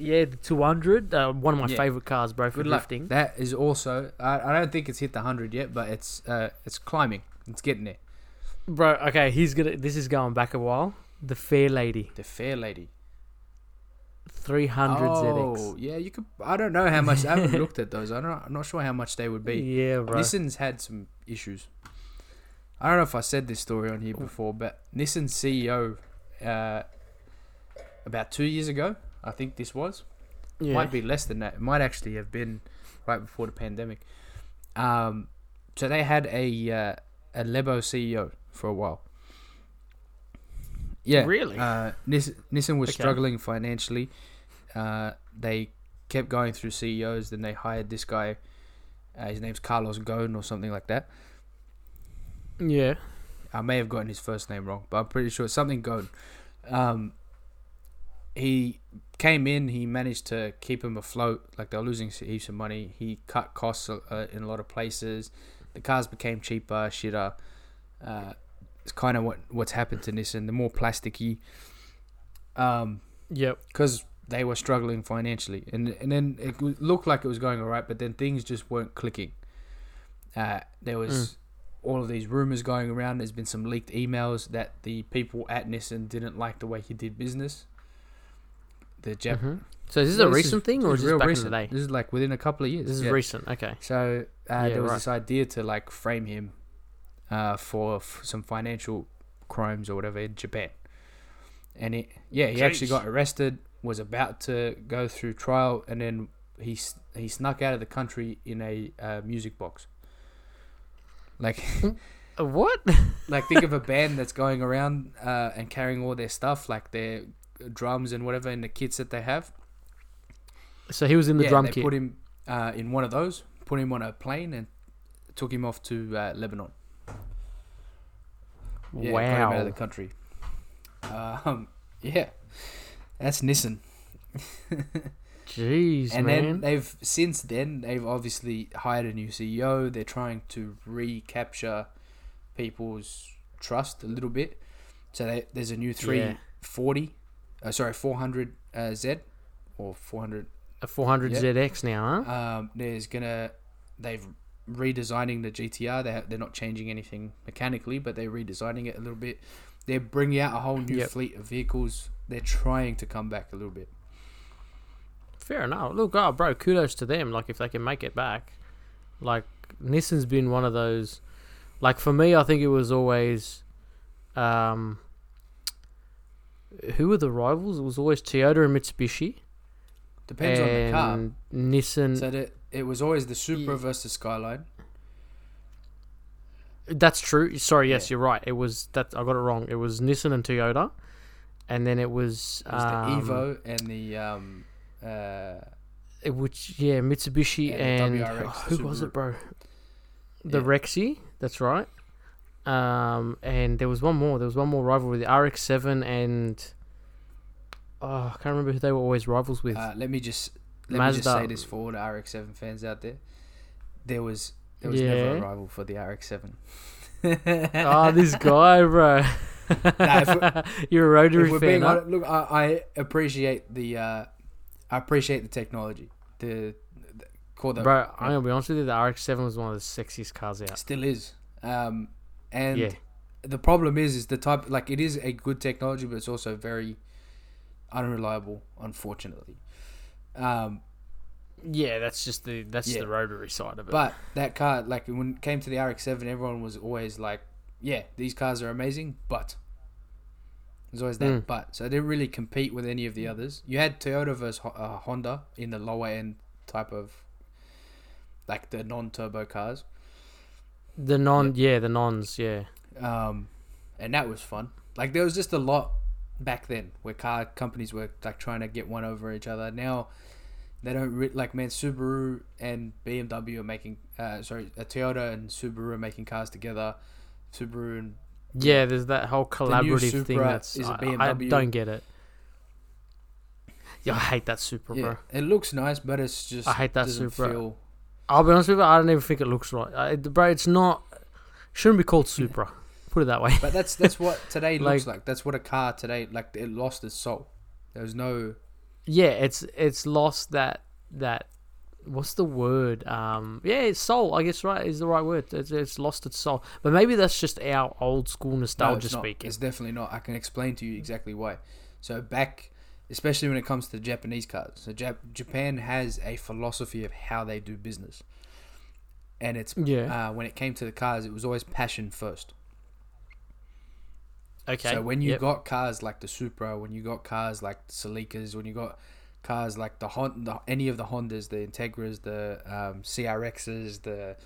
Yeah, the two hundred, uh, one of my yeah. favourite cars, bro, for Good drifting. Luck. That is also... I, I don't think it's hit the one hundred yet, but it's uh, it's climbing. It's getting there. Bro, okay, he's gonna. This is going back a while. The Fair Lady. The Fair Lady. three hundred oh, Z X. Oh, yeah, you could... I don't know how much... I haven't looked at those. I don't, I'm not sure how much they would be. Yeah, bro. Nissan's had some issues. I don't know if I said this story on here before, but Nissan's C E O, uh, about two years ago, I think this was yeah. might be less than that. It might actually have been right before the pandemic. Um, so they had a uh, a Lebo C E O for a while. Yeah, really. Uh, Nissan, Nissan was okay. struggling financially. Uh, they kept going through C E Os. Then they hired this guy. Uh, his name's Carlos Ghosn or something like that. Yeah, I may have gotten his first name wrong, but I'm pretty sure it's something Ghosn. Um, he. Came in, he managed to keep him afloat. Like, they were losing heaps of money. He cut costs uh, in a lot of places. The cars became cheaper, shitter. Uh, it's kind of what what's happened to Nissan. They're more plasticky. Um, yep. Because they were struggling financially. And and then it looked like it was going all right, but then things just weren't clicking. Uh, there was mm. all of these rumors going around. There's been some leaked emails that the people at Nissan didn't like the way he did business. The Jap- mm-hmm. So is this yeah, a this recent is, thing or is this, is this back recent. In the day? This is like within a couple of years. This is yeah. recent, okay. So uh, yeah, there was right. this idea to like frame him uh, for f- some financial crimes or whatever in Japan. And it, yeah, he Jeez. actually got arrested, was about to go through trial, and then he he snuck out of the country in a uh, music box. Like... What? Like think of a band that's going around uh, and carrying all their stuff, like their... drums and whatever in the kits that they have. So he was in the yeah, drum they kit. Put him uh, in one of those. Put him on a plane and took him off to uh, Lebanon. Yeah, wow. Got him out of the country. Um, yeah, that's Nissan. Jeez, and man. Then they've since then they've obviously hired a new C E O. They're trying to recapture people's trust a little bit. So they, there's a new three forty, yeah. uh, sorry, four hundred uh, Z or four hundred. A four hundred yeah. Z X now, huh? Um, there's gonna they've redesigning the G T R. They ha- they're not changing anything mechanically, but they're redesigning it a little bit. They're bringing out a whole new yep. fleet of vehicles. They're trying to come back a little bit. Fair enough. Look, oh, bro, kudos to them. Like, if they can make it back. Like, Nissan's been one of those... Like, for me, I think it was always... Um, who were the rivals? It was always Toyota and Mitsubishi. Depends and on the car. Nissan... So that it was always the Supra yeah. versus Skyline. That's true. Sorry, yes, yeah. you're right. It was... that I got it wrong. It was Nissan and Toyota. And then it was... It was um, the Evo and the... Um, Uh, which yeah, Mitsubishi and, and W R X, oh, who was it, bro? The yeah. Rexy, that's right. Um, and there was one more. There was one more rivalry, the R X seven, and oh, I can't remember who they were always rivals with. Uh, let me just let Mazda. me just say this for all the R X seven fans out there: there was there was yeah. never a rival for the R X seven. Oh, this guy, bro. Nah, if you're a rotary fan. Being, huh? Look, I, I appreciate the. Uh, I appreciate the technology. The, the call the, Bro, I'm going to be honest with you, the R X seven was one of the sexiest cars out. Still is. Um, and yeah. the problem is, is the type, like, it is a good technology, but it's also very unreliable, unfortunately. Um, yeah, that's just the, that's yeah. the rotary side of it. But that car, like, when it came to the R X seven, everyone was always like, yeah, these cars are amazing, but... There's always that mm. but. So they didn't really compete with any of the others. You had Toyota versus uh, Honda in the lower end type of, like, the non-turbo cars. The non, yeah, yeah the nons, yeah. Um, and that was fun. Like, there was just a lot back then where car companies were, like, trying to get one over each other. Now, they don't, re- like, man, Subaru and B M W are making, uh, sorry, uh, Toyota and Subaru are making cars together. Subaru and Yeah, there's that whole collaborative thing that's... I, I don't get it. Yeah, I hate that Supra, yeah, bro. It looks nice, but it's just... I hate that Supra. Feel... I'll be honest with you, I don't even think it looks right. I, bro, it's not... shouldn't be called Supra. Put it that way. But that's that's what today like, looks like. That's what a car today... Like, it lost its soul. There was no... Yeah, it's it's lost that... that what's the word? Um, yeah, it's soul, I guess, right? Is the right word. It's, it's lost its soul. But maybe that's just our old school nostalgia no, speaking. It's definitely not. I can explain to you exactly why. So back, especially when it comes to Japanese cars. So Jap- Japan has a philosophy of how they do business. And it's yeah. uh, when it came to the cars, it was always passion first. Okay. So when you yep. got cars like the Supra, when you got cars like the Celicas, when you got... cars like the Honda, any of the Hondas, the Integras, the um, C R Xs, the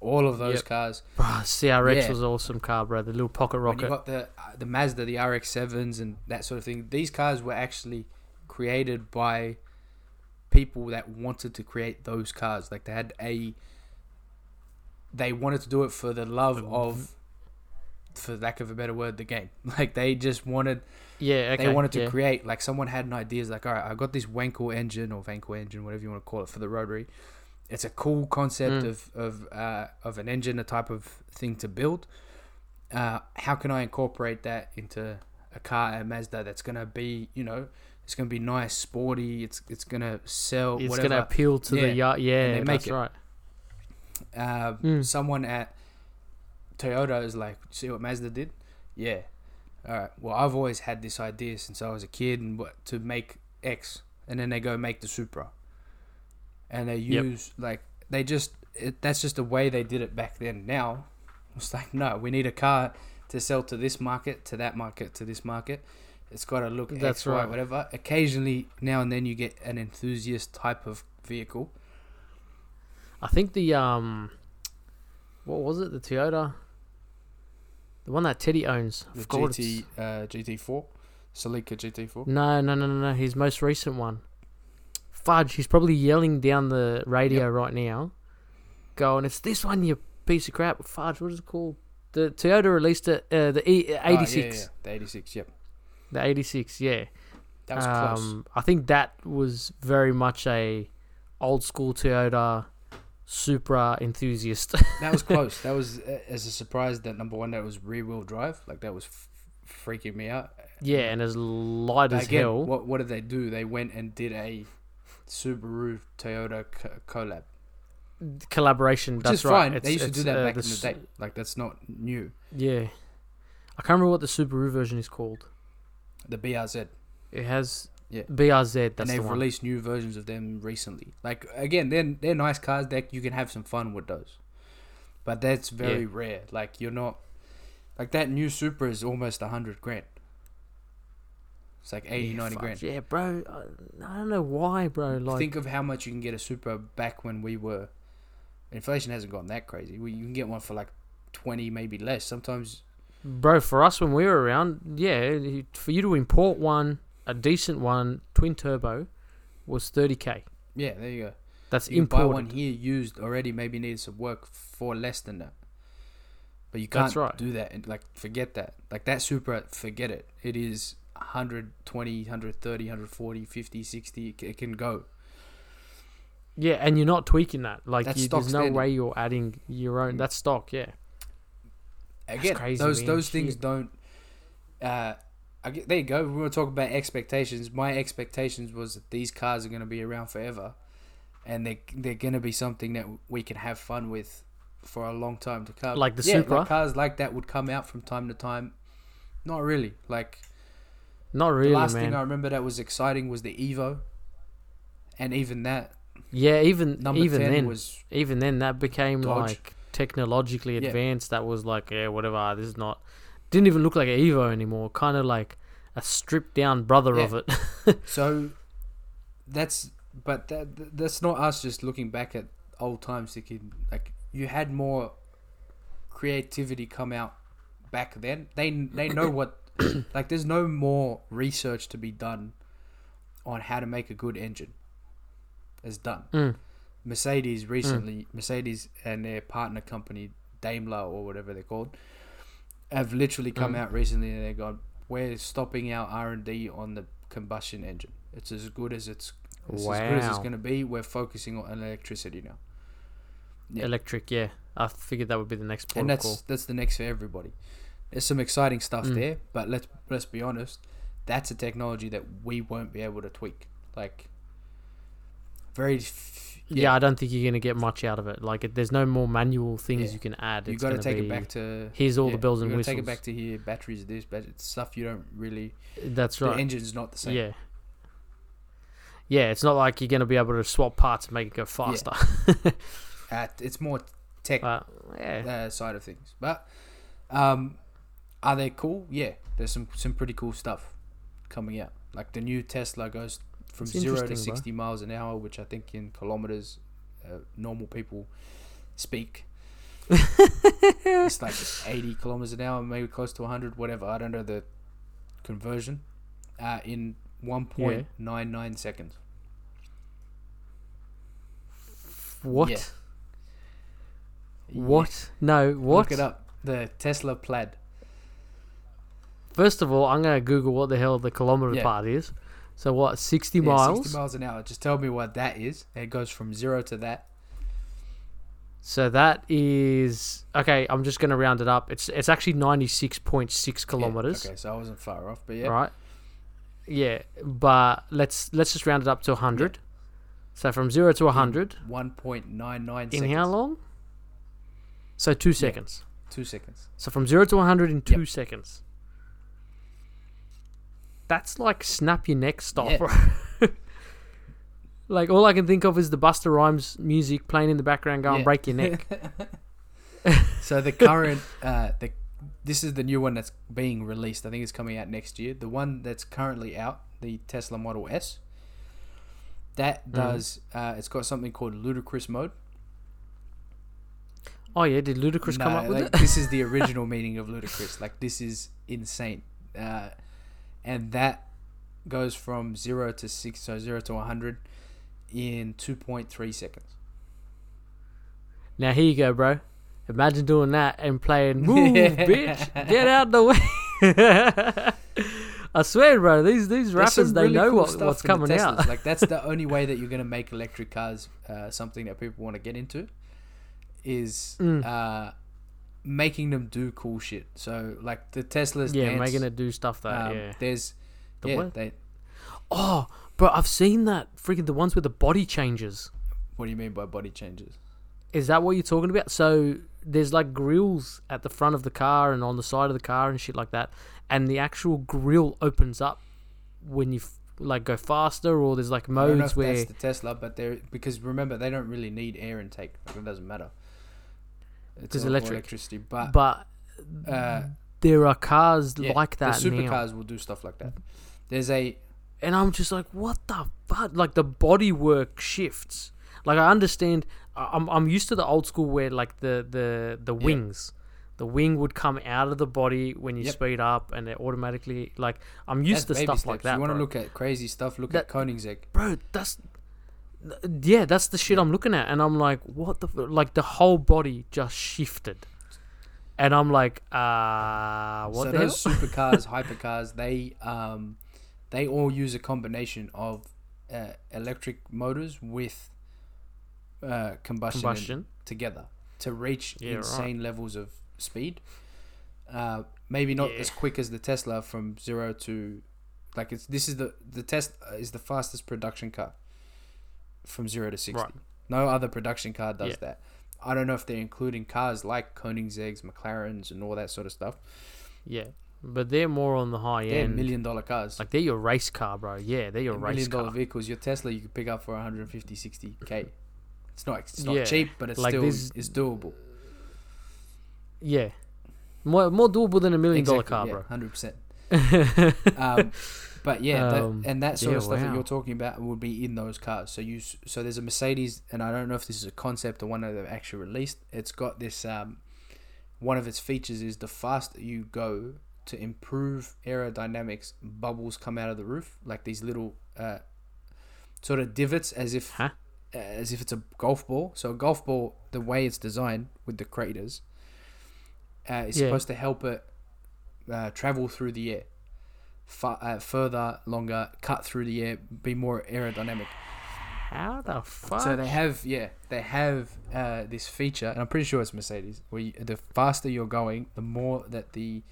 all of those yep. cars. Bro, C R X yeah. was an awesome car, bro. The little pocket rocket. When you got the uh, the Mazda, the R X sevens, and that sort of thing. These cars were actually created by people that wanted to create those cars. Like they had a, they wanted to do it for the love of, for lack of a better word, the game. Like they just wanted. Yeah, okay. They wanted to yeah. create, like someone had an idea, like, all right, I got this Wankel engine or Wankel engine, whatever you want to call it, for the rotary. It's a cool concept mm. of of uh, of an engine, a type of thing to build. Uh, how can I incorporate that into a car at Mazda that's gonna be, you know, it's gonna be nice, sporty. It's it's gonna sell. It's whatever. gonna appeal to yeah. the yard. Yeah, and they make that's it. right. Uh, mm. Someone at Toyota is like, see what Mazda did? Yeah. All right, well, I've always had this idea since I was a kid and what to make X, and then they go make the Supra. And they use, yep. like, they just, it, that's just the way they did it back then. Now, it's like, no, we need a car to sell to this market, to that market, to this market. It's got to look that's X, right. Y, whatever. Occasionally, now and then, you get an enthusiast type of vehicle. I think the, um, what was it, the Toyota... The one that Teddy owns. The G T, uh, G T four? Celica G T four? No, no, no, no, no. His most recent one. Fudge, he's probably yelling down the radio yep. right now. Going, it's this one, you piece of crap. Fudge, what is it called? The Toyota released it, uh, the e- eighty-six. Oh, yeah, yeah. The eighty-six, yep. The eighty-six, yeah. That was um, close. I think that was very much a old school Toyota Supra enthusiast. That was close. That was, uh, as a surprise, that number one, that was rear-wheel drive. Like, that was f- freaking me out. Yeah, and as light but as again, hell. What, what did they do? They went and did a Subaru Toyota co- collab. Collaboration, which that's is right. Fine. It's, they used to do that uh, back the in the day. Like, that's not new. Yeah, I can't remember what the Subaru version is called. The B R Z. It has yeah. B R Z. That's and they've the released new versions of them recently. Like again, they're they're nice cars that you can have some fun with those, but that's very yeah. rare. Like you're not like that new Supra is almost a hundred grand. It's like eighty, yeah, ninety fuck. grand. Yeah, bro. I don't know why, bro. Like, think of how much you can get a Supra back when we were. Inflation hasn't gone that crazy. You can get one for like twenty, maybe less. Sometimes, bro, for us when we were around, yeah, for you to import one, a decent one, twin turbo, was thirty k. Yeah, there you go. That's you imported. Buy one here used already. Maybe needs some work for less than that. But you can't That's right. do that. And like, forget that. Like that Supra, forget it. It is one hundred twenty, one hundred thirty, one hundred forty, fifty, sixty. It can go. Yeah, and you're not tweaking that. Like, you, there's standard. No way you're adding your own. That's stock, yeah. Again, that's crazy, those man. those Shit. things don't... Uh, I get, there you go. We were talking about expectations. My expectations was that these cars are going to be around forever. And they're, they're going to be something that we can have fun with for a long time to come. Like the yeah, Supra? Like cars like that would come out from time to time. Not really. Like... Not really, man. The last man. thing I remember that was exciting was the Evo. And even that... Yeah, even even then, was even then that became Dodge. like technologically advanced. Yeah. That was like, yeah, whatever. This is not. Didn't even look like an Evo anymore. Kind of like a stripped down brother yeah. of it. So that's, but that that's not us just looking back at old times. Thinking, like you had more creativity come out back then. They they know what. Like there's no more research to be done on how to make a good engine. Is done. Mm. Mercedes recently, mm. Mercedes and their partner company, Daimler or whatever they're called, have literally come mm. out recently and they've gone, we're stopping our R and D on the combustion engine. It's as good as it's, it's wow. as good as it's going to be. We're focusing on electricity now. Yeah. Electric, yeah. I figured that would be the next protocol. And that's that's the next for everybody. There's some exciting stuff mm. there, but let's let's be honest, that's a technology that we won't be able to tweak. Like. Very f- yeah. yeah, I don't think you're going to get much out of it. Like, it, there's no more manual things yeah. you can add. You've got to take be, it back to... Here's all yeah, the bells and whistles. You've got to take it back to here, batteries, this, but it's stuff you don't really... That's right. The engine's not the same. Yeah, yeah. It's not like you're going to be able to swap parts and make it go faster. Yeah. uh, it's more tech uh, yeah. uh, side of things. But um, are they cool? Yeah, there's some, some pretty cool stuff coming out. Like, the new Tesla goes... From it's zero to sixty bro. miles an hour, which I think in kilometers, uh, normal people speak. It's like eighty kilometers an hour, maybe close to one hundred, whatever. I don't know the conversion. Uh, in one point nine nine yeah. seconds. What? Yeah. What? Yeah. No, what? Look it up. The Tesla Plaid. First of all, I'm going to Google what the hell the kilometer yeah. part is. So what, sixty yeah, miles? sixty miles an hour. Just tell me what that is. It goes from zero to that. So that is... Okay, I'm just going to round it up. It's it's actually ninety-six point six kilometers. Yeah, okay, so I wasn't far off, but yeah. Right. Yeah, but let's let's just round it up to one hundred. Yeah. So from zero to one hundred. one point nine nine in seconds. In how long? So two seconds. Yeah, two seconds. So from zero to one hundred in two yep. seconds. That's like snap your neck style, yeah. bro. Like, all I can think of is the Busta Rhymes music playing in the background going, yeah. break your neck. So the current, uh, the this is the new one that's being released. I think it's coming out next year. The one that's currently out, the Tesla Model S, that does, mm. uh, it's got something called Ludacris mode. Oh, yeah. Did Ludacris no, come up like, with it? This is the original meaning of Ludacris. Like, this is insane. Uh And that goes from zero to six, so zero to one hundred in two point three seconds. Now, here you go, bro. Imagine doing that and playing "Move, bitch, get out the way." I swear, bro, these these rappers, they really know cool what, what's coming out. Like, that's the only way that you're gonna make electric cars uh, something that people want to get into, is mm. uh, making them do cool shit. So like the Teslas, yeah, dance, making it do stuff that um, yeah. There's the yeah way? they. Oh, bro, I've seen that freaking the ones with the body changes. What do you mean by body changes? Is that what you're talking about? So there's like grills at the front of the car and on the side of the car and shit like that, and the actual grill opens up when you f- like go faster, or there's like modes I don't know if where that's the Tesla, but they're because remember they don't really need air intake. It doesn't matter. It's electric. electricity, but but uh, there are cars yeah, like that. The supercars now will do stuff like that. There's a and I'm just like, what the fuck? Like the bodywork shifts. Like I understand. I'm I'm used to the old school where like the the, the wings, yeah. the wing would come out of the body when you yep. speed up, and it automatically like I'm used that's to stuff steps. like that. You want to look at crazy stuff? Look that, at Koenigsegg, bro. That's yeah, that's the shit yeah. I'm looking at, and I'm like, what the like the whole body just shifted, and I'm like, ah, uh, what so the those hell? Supercars, hypercars, they um, they all use a combination of uh, electric motors with Uh, combustion, combustion. together to reach yeah, insane right. levels of speed. Uh, maybe not yeah. as quick as the Tesla from zero to like it's this is the the Tesla is the fastest production car from zero to sixty. Right. No other production car does yeah. that. I don't know if they're including cars like Koenigseggs, McLarens, and all that sort of stuff. Yeah, but they're more on the high they're end. They're million dollar cars. Like they're your race car, bro. Yeah, they're your they're race million car. Million dollar vehicles. Your Tesla you could pick up for one fifty, sixty k. It's not, it's not yeah. cheap, but it's like still this, it's doable. Yeah. More more doable than a million exactly, dollar car, yeah, bro. one hundred percent. um, but yeah, um, that, and that sort yeah, of stuff wow. that you're talking about would be in those cars. So you so there's a Mercedes, and I don't know if this is a concept or one that they've actually released. It's got this, um, one of its features is the faster you go to improve aerodynamics, bubbles come out of the roof, like these little uh, sort of divots as if... Huh? as if it's a golf ball. So a golf ball, the way it's designed with the craters, uh, is yeah. supposed to help it uh, travel through the air, Fa- uh, further, longer, cut through the air, be more aerodynamic. How the fuck? So they have, yeah, they have uh, this feature, and I'm pretty sure it's Mercedes, where you, the faster you're going, the more that the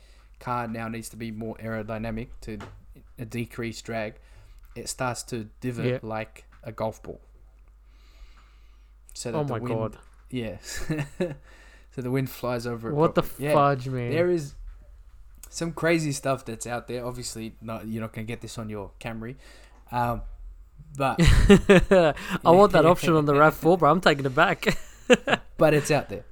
car now needs to be more aerodynamic to uh, decrease drag. It starts to divot yeah. like a golf ball. So that oh my the wind, god! Yes, yeah. So the wind flies over it. What properly. the fudge, yeah. man! There is some crazy stuff that's out there. Obviously, not you're not gonna get this on your Camry, um, but I want that option on the RAV four, bro. I'm taking it back. But it's out there.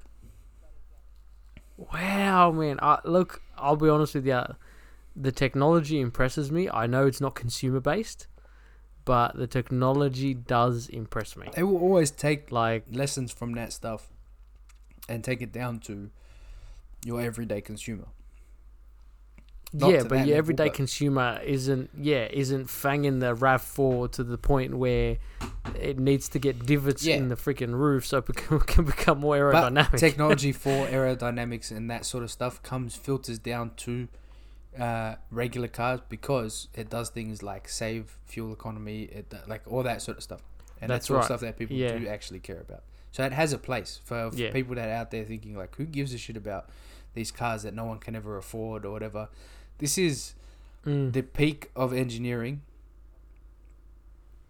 Wow, man! I, look, I'll be honest with you. The technology impresses me. I know it's not consumer based, but the technology does impress me. They will always take like lessons from that stuff and take it down to your everyday consumer. Not yeah, but your everyday but... consumer isn't yeah isn't fanging the RAV four to the point where it needs to get divots yeah. in the freaking roof so it can, can become more aerodynamic. But technology for aerodynamics and that sort of stuff comes filters down to uh regular cars because it does things like save fuel economy, it like all that sort of stuff, and that's, that's all right. stuff that people yeah. do actually care about. So it has a place for, for yeah. people that are out there thinking like, who gives a shit about these cars that no one can ever afford or whatever. This is mm. the peak of engineering.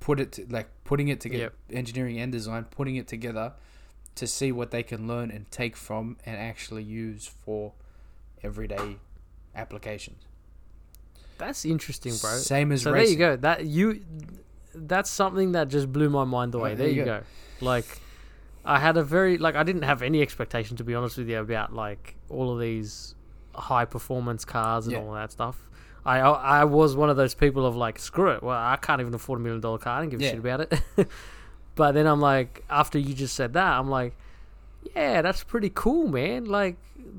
Put it to, like putting it together, yep. engineering and design, putting it together to see what they can learn and take from and actually use for everyday applications. That's interesting, bro. Same as so racing. There you go. That you, that's something that just blew my mind away. Yeah, there, there you go. go. Like, I had a very like I didn't have any expectation, to be honest with you, about like all of these high performance cars and yeah. all that stuff. I I was one of those people of like, screw it. Well, I can't even afford a million dollar car. I don't give a yeah. shit about it. But then I'm like, after you just said that, I'm like, yeah, that's pretty cool, man. Like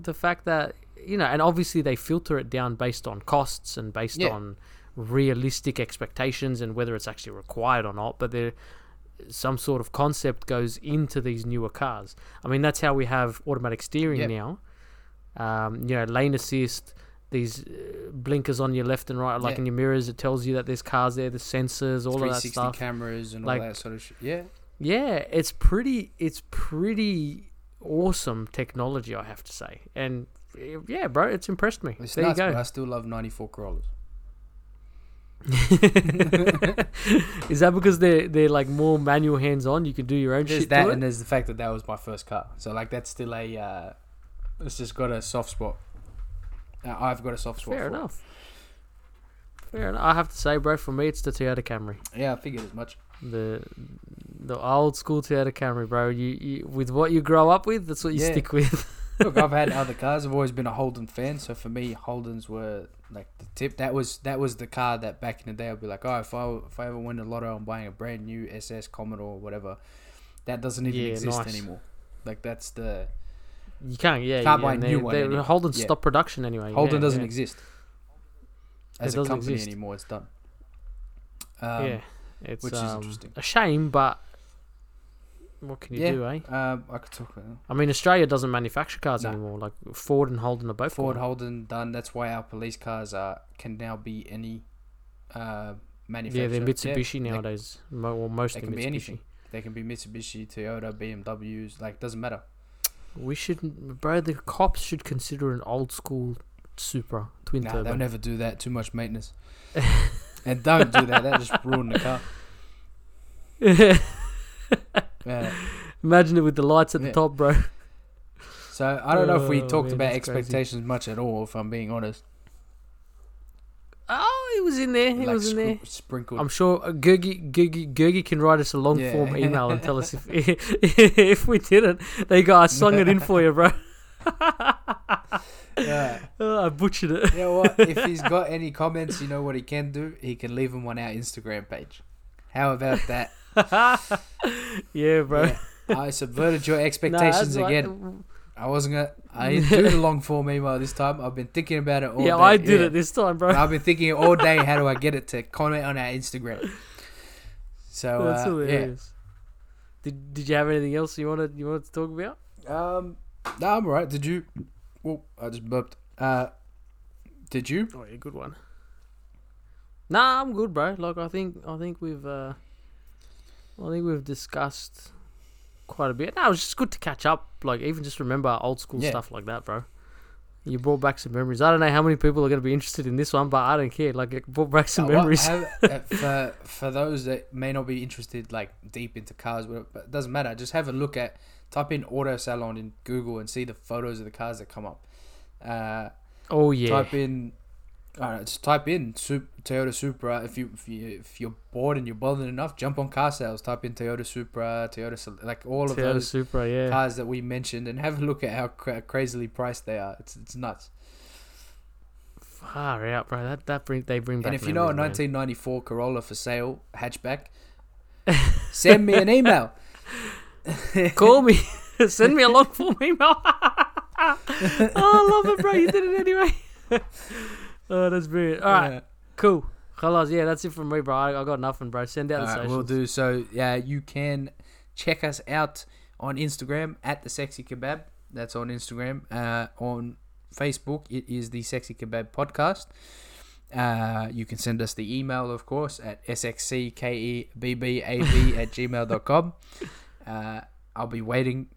the fact that. You know, and obviously they filter it down based on costs and based yeah. on realistic expectations and whether it's actually required or not. But they're some sort of concept goes into these newer cars. I mean, that's how we have automatic steering yep. now. Um, you know, lane assist, these blinkers on your left and right, like yeah. in your mirrors, it tells you that there's cars there, the sensors, all of that stuff. three sixty cameras and like, all that sort of shit. Yeah. Yeah, it's pretty, it's pretty awesome technology, I have to say. And yeah, bro, it's impressed me. It's there nuts, you go. But I still love ninety-four Corollas. Is that because they're, they're like more manual hands on? You can do your own there's shit. That, to it? And there's the fact that that was my first car. So, like, that's still a, uh, it's just got a soft spot. Uh, I've got a soft spot. Fair for enough. It. Fair enough. I have to say, bro, for me, it's the Toyota Camry. Yeah, I figured as much. The the old school Toyota Camry, bro. You, you with what you grow up with, that's what you yeah. stick with. Look, I've had other cars. I've always been a Holden fan, so for me, Holdens were like the tip. That was that was the car that back in the day I'd be like, oh, if I if I ever win the lotto, I'm buying a brand new S S Commodore or whatever. That doesn't even yeah, exist nice. anymore. Like that's the you can't yeah can't yeah, buy a new they, one. They, anyway. Holden yeah. stopped production anyway. Holden yeah, doesn't yeah. exist as it a company exist. anymore. It's done. Um, yeah, it's which um, is interesting. A shame, but. What can you yeah, do, eh? Um, I could talk about that. I mean, Australia doesn't manufacture cars no. anymore. Like Ford and Holden are both. Ford, gone. Holden, done. That's why our police cars are can now be any uh, manufacturer. Yeah, they're Mitsubishi yeah. nowadays. They, Mo- well, most they can Mitsubishi. be anything. They can be Mitsubishi, Toyota, B M Ws. Like, doesn't matter. We should, bro. The cops should consider an old school Supra twin nah, turbo. They'll never do that. Too much maintenance. And don't do that. That just ruined the car. Yeah. Yeah. Imagine it with the lights at yeah. the top, bro. So I don't know if we talked oh, man, about expectations crazy. much at all, if I'm being honest. Oh, it was in there. It like was in there. Sprinkled. I'm sure Gergie, Gergie, Gergie can write us a long yeah. form email and tell us if if we didn't. They go, I sung it in for you, bro. Yeah. Oh, I butchered it. You know what? If he's got any comments, you know what he can do? He can leave them on our Instagram page. How about that? Yeah, bro. Yeah, I subverted your expectations nah, again. Like, I wasn't gonna. I didn't do the long form email this time. I've been thinking about it all yeah, day. Yeah, I did yeah. it this time, bro. I've been thinking all day. How do I get it to comment on our Instagram? So that's uh, hilarious. Yeah. Did Did you have anything else you wanted you wanted to talk about? Um, no, nah, I'm alright. Did you? Oh, I just burped. Uh, did you? Oh, yeah, good one. Nah, I'm good, bro. Like I think I think we've. Uh, I think we've discussed quite a bit. No, it was just good to catch up. Like, even just remember old school yeah. stuff like that, bro. You brought back some memories. I don't know how many people are going to be interested in this one, but I don't care. Like, it brought back some uh, memories. Well, have, uh, for, for those that may not be interested, like, deep into cars, whatever, but it doesn't matter. Just have a look at, type in auto salon in Google and see the photos of the cars that come up. Uh, oh, yeah. Type in... All right, just type in Toyota Supra. If you if you if you're bored and you're bothered enough, jump on car sales. Type in Toyota Supra, Toyota like all of Toyota those Supra, yeah. cars that we mentioned, and have a look at how cra- crazily priced they are. It's it's nuts. Far out, bro. That that bring they bring back. And if you know a nineteen ninety-four Corolla for sale hatchback, send me an email. Call me. Send me a long form email. Oh, I love it, bro. You did it anyway. Oh, that's brilliant. All right, yeah. cool. Khalas, yeah, that's it from me, bro. I, I got nothing, bro. Send out All the socials. Right, we'll do. So, yeah, you can check us out on Instagram, at The Sexy Kebab. That's on Instagram. Uh, on Facebook, it is The Sexy Kebab Podcast. Uh, you can send us the email, of course, at sxckebab at gmail dot com. Uh, I'll be waiting.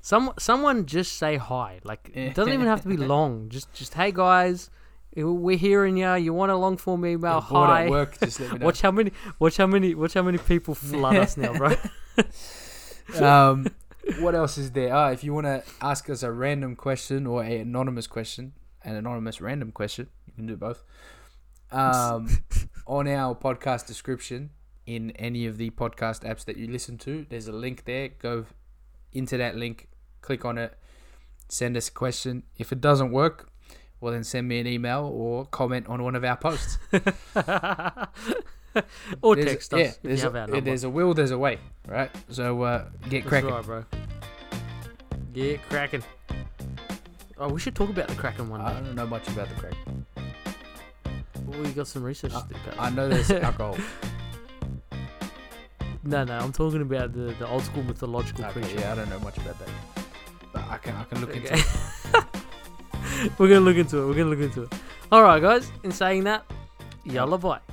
Some Someone just say hi. Like, it doesn't even have to be long. Just, Just, hey, guys. We're hearing you. You want a long form email? Hi. At work, just let me know. Watch how many. Watch how many. Watch how many people flood us now, bro. um, what else is there? Ah, if you want to ask us a random question or a anonymous question, an anonymous random question, you can do both. Um, on our podcast description, in any of the podcast apps that you listen to, there's a link there. Go into that link, click on it, send us a question. If it doesn't work, well, then send me an email or comment on one of our posts. Or there's, text us yeah, if you have a, our number. There's a will, there's a way, right? So uh, get cracking. That's right, bro. Get cracking. Oh, we should talk about the Kraken one day. I don't know much about the Kraken. Well, you got some research uh, to do. I know there's alcohol. No, no, I'm talking about the, the old school mythological okay, creature. Yeah, I don't know much about that. But I can I can look okay. into it. We're gonna look into it. We're gonna look into it. All right, guys. In saying that, yalla bye.